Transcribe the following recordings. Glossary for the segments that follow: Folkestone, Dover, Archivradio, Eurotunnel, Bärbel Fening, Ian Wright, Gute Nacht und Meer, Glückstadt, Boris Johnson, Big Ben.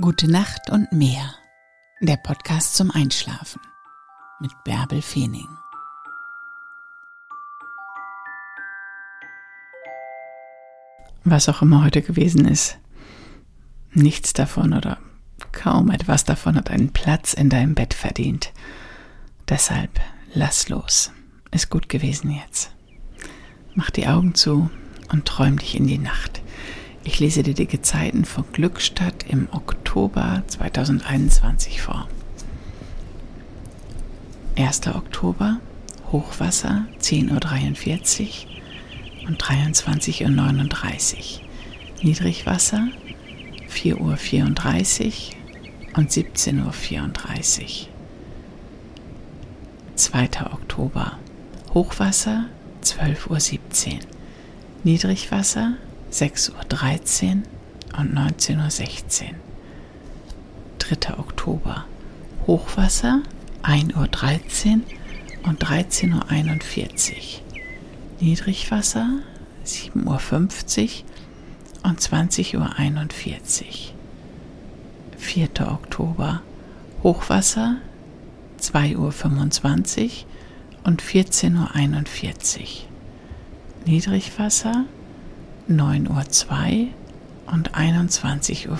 Gute Nacht und Meer, der Podcast zum Einschlafen mit Bärbel Fening. Was auch immer heute gewesen ist, nichts davon oder kaum etwas davon hat einen Platz in deinem Bett verdient. Deshalb lass los. Ist gut gewesen jetzt. Mach die Augen zu und träum dich in die Nacht. Ich lese dir die Gezeiten von Glückstadt im Oktober 2021 vor. 1. Oktober, Hochwasser, 10:43 Uhr und 23:39 Uhr. Niedrigwasser, 4:34 Uhr und 17:34 Uhr. 2. Oktober, Hochwasser, 12:17 Uhr. Niedrigwasser, 6:13 Uhr und 19:16 Uhr. 3. Oktober, Hochwasser, 1:13 Uhr und 13:41 Uhr. Niedrigwasser, 7:50 Uhr und 20:41 Uhr. 4. Oktober, Hochwasser, 2:25 Uhr und 14:41 Uhr. Niedrigwasser, 9:02 Uhr und 21:40 Uhr.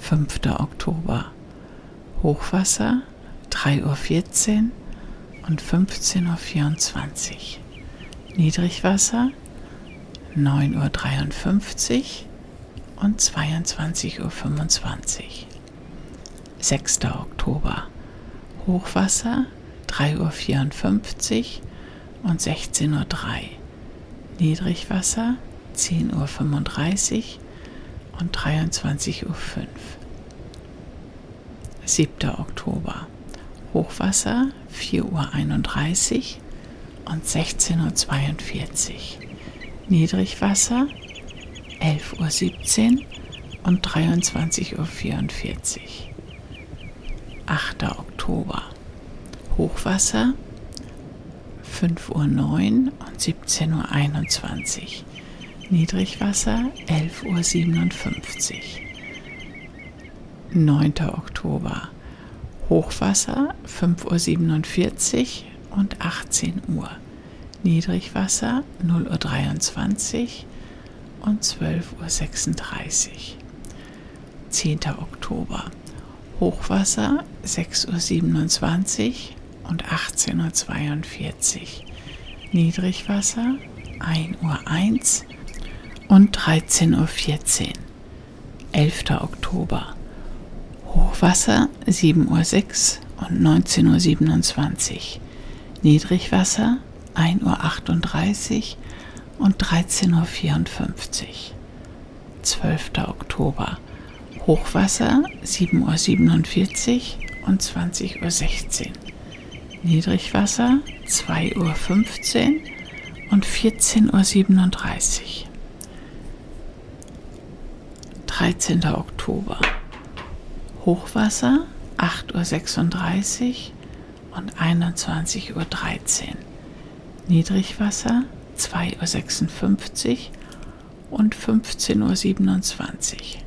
5. Oktober, Hochwasser, 3:14 Uhr und 15:24 Uhr. Niedrigwasser, 9:53 Uhr und 22:25 Uhr. 6. Oktober, Hochwasser, 3:54 Uhr und 16:03 Uhr. Niedrigwasser, 10:35 Uhr und 23:05 Uhr. 7. Oktober, Hochwasser, 4:31 Uhr und 16:42 Uhr. Niedrigwasser, 11:17 Uhr und 23:44 Uhr. 8. Oktober, Hochwasser, 5:09 Uhr und 17:21 Uhr. Niedrigwasser, 11:57 Uhr. 9. Oktober, Hochwasser, 5:47 Uhr und 18 Uhr. Niedrigwasser, 0:23 Uhr und 12:36 Uhr. 10. Oktober, Hochwasser, 6:27 Uhr und 18:42 Uhr. Niedrigwasser, 1:01 Uhr und 13:14 Uhr. 11. Oktober, Hochwasser, 7:06 Uhr und 19:27 Uhr. Niedrigwasser, 1:38 Uhr und 13:54 Uhr. 12. Oktober, Hochwasser, 7:47 Uhr und 20:16 Uhr. Niedrigwasser, 2:15 Uhr und 14:37 Uhr. 13. Oktober, Hochwasser, 8:36 Uhr und 21:13 Uhr. Niedrigwasser, 2:56 Uhr und 15:27 Uhr.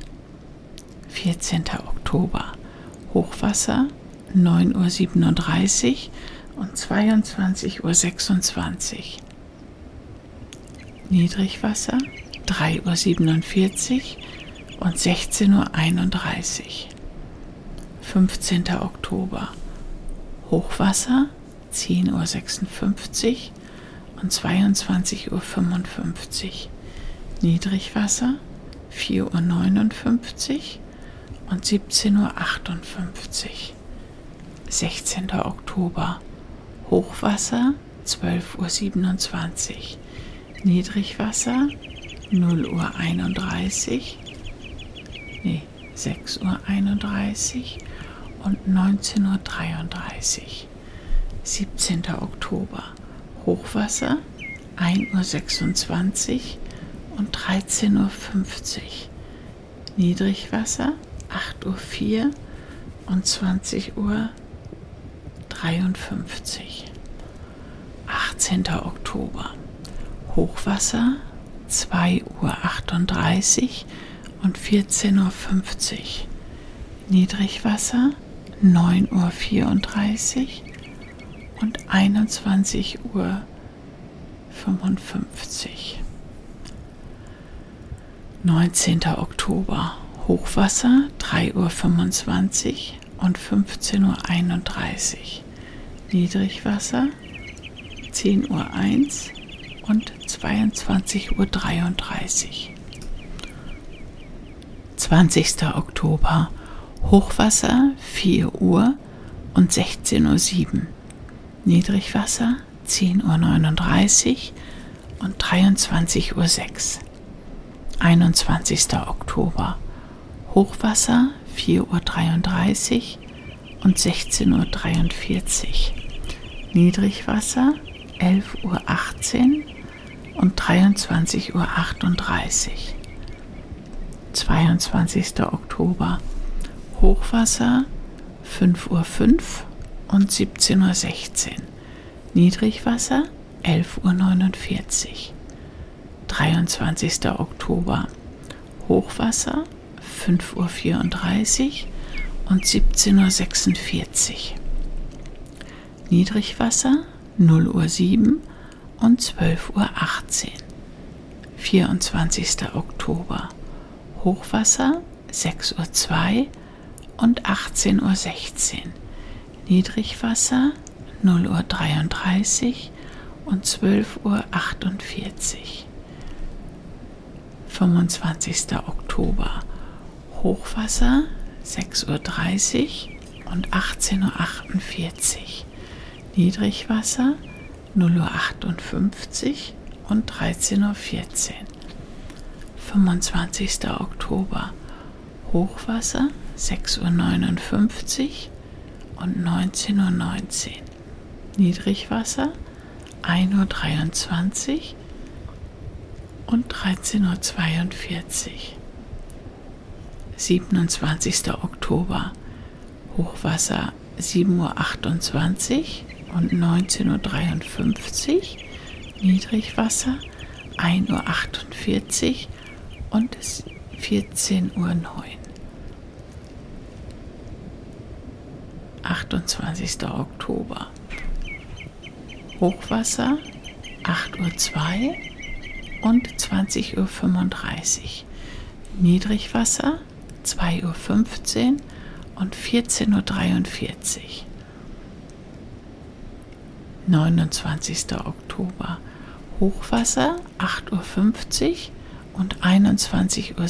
14. Oktober, Hochwasser, 9:37 Uhr und 22:26 Uhr. Niedrigwasser, 3:47 Uhr und 16:31 Uhr. 15. Oktober, Hochwasser, 10:56 Uhr und 22:55 Uhr. Niedrigwasser, 4:59 Uhr und 17:58 Uhr. 16. Oktober, Hochwasser, 12:27 Uhr. Niedrigwasser, 6:31 Uhr und 19:33 Uhr. 17. Oktober, Hochwasser, 1:26 Uhr und 13:50 Uhr. Niedrigwasser, 8:04 Uhr und 20:53 Uhr. 18. Oktober, Hochwasser, 2:38 Uhr und 14.50 Uhr. Niedrigwasser 9.34 Uhr und 21.55 Uhr. Neunzehnter Oktober, Hochwasser 3.25 Uhr und 15.31 Uhr. Niedrigwasser 10.01 Uhr und 22.33 Uhr. 20. Oktober, Hochwasser 4 Uhr und 16.07 Uhr. Niedrigwasser 10.39 Uhr und 23.06 Uhr. 21. Oktober, Hochwasser 4.33 Uhr und 16.43 Uhr. Niedrigwasser 11.18 Uhr und 23.38 Uhr. 22. Oktober, Hochwasser 5.05 Uhr und 17.16 Uhr. Niedrigwasser 11.49 Uhr. 23. Oktober, Hochwasser 5.34 Uhr und 17.46 Uhr. Niedrigwasser 0.07 Uhr und 12.18 Uhr. 24. Oktober, Hochwasser 6.02 Uhr und 18.16 Uhr. Niedrigwasser 0.33 Uhr und 12.48 Uhr. 25. Oktober, Hochwasser 6.30 Uhr und 18.48 Uhr. Niedrigwasser 0.58 Uhr und 13.14 Uhr. 25. Oktober, Hochwasser 6.59 Uhr und 19.19 Uhr. Niedrigwasser 1.23 Uhr und 13.42 Uhr. 27. Oktober, Hochwasser 7.28 Uhr und 19.53 Uhr. Niedrigwasser 1.48 Uhr und 14.09 Uhr. 28. Oktober, Hochwasser 8.02 Uhr und 20.35 Uhr. Niedrigwasser 2.15 Uhr und 14.43 Uhr. 29. Oktober, Hochwasser 8.50 Uhr und 21.36 Uhr.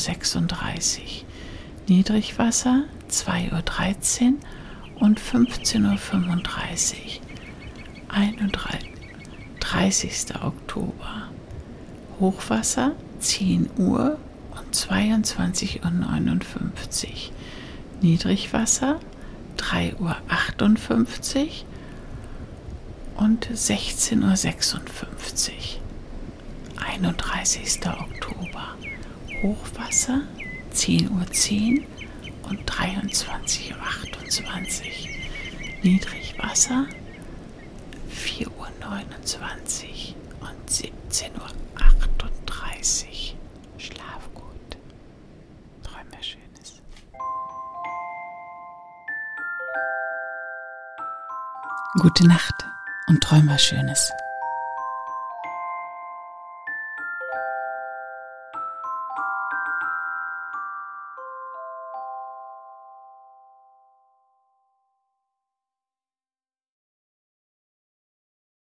Niedrigwasser 2.13 Uhr und 15.35 Uhr. 31. Oktober, Hochwasser 10 Uhr und 22.59 Uhr. Niedrigwasser 3.58 Uhr und 16.56 Uhr. 31. Oktober, Hochwasser 10.10 Uhr und 23.28 Uhr. Niedrigwasser 4.29 Uhr und 17.38 Uhr. Schlaf gut. Träum was Schönes. Gute Nacht und träum was Schönes.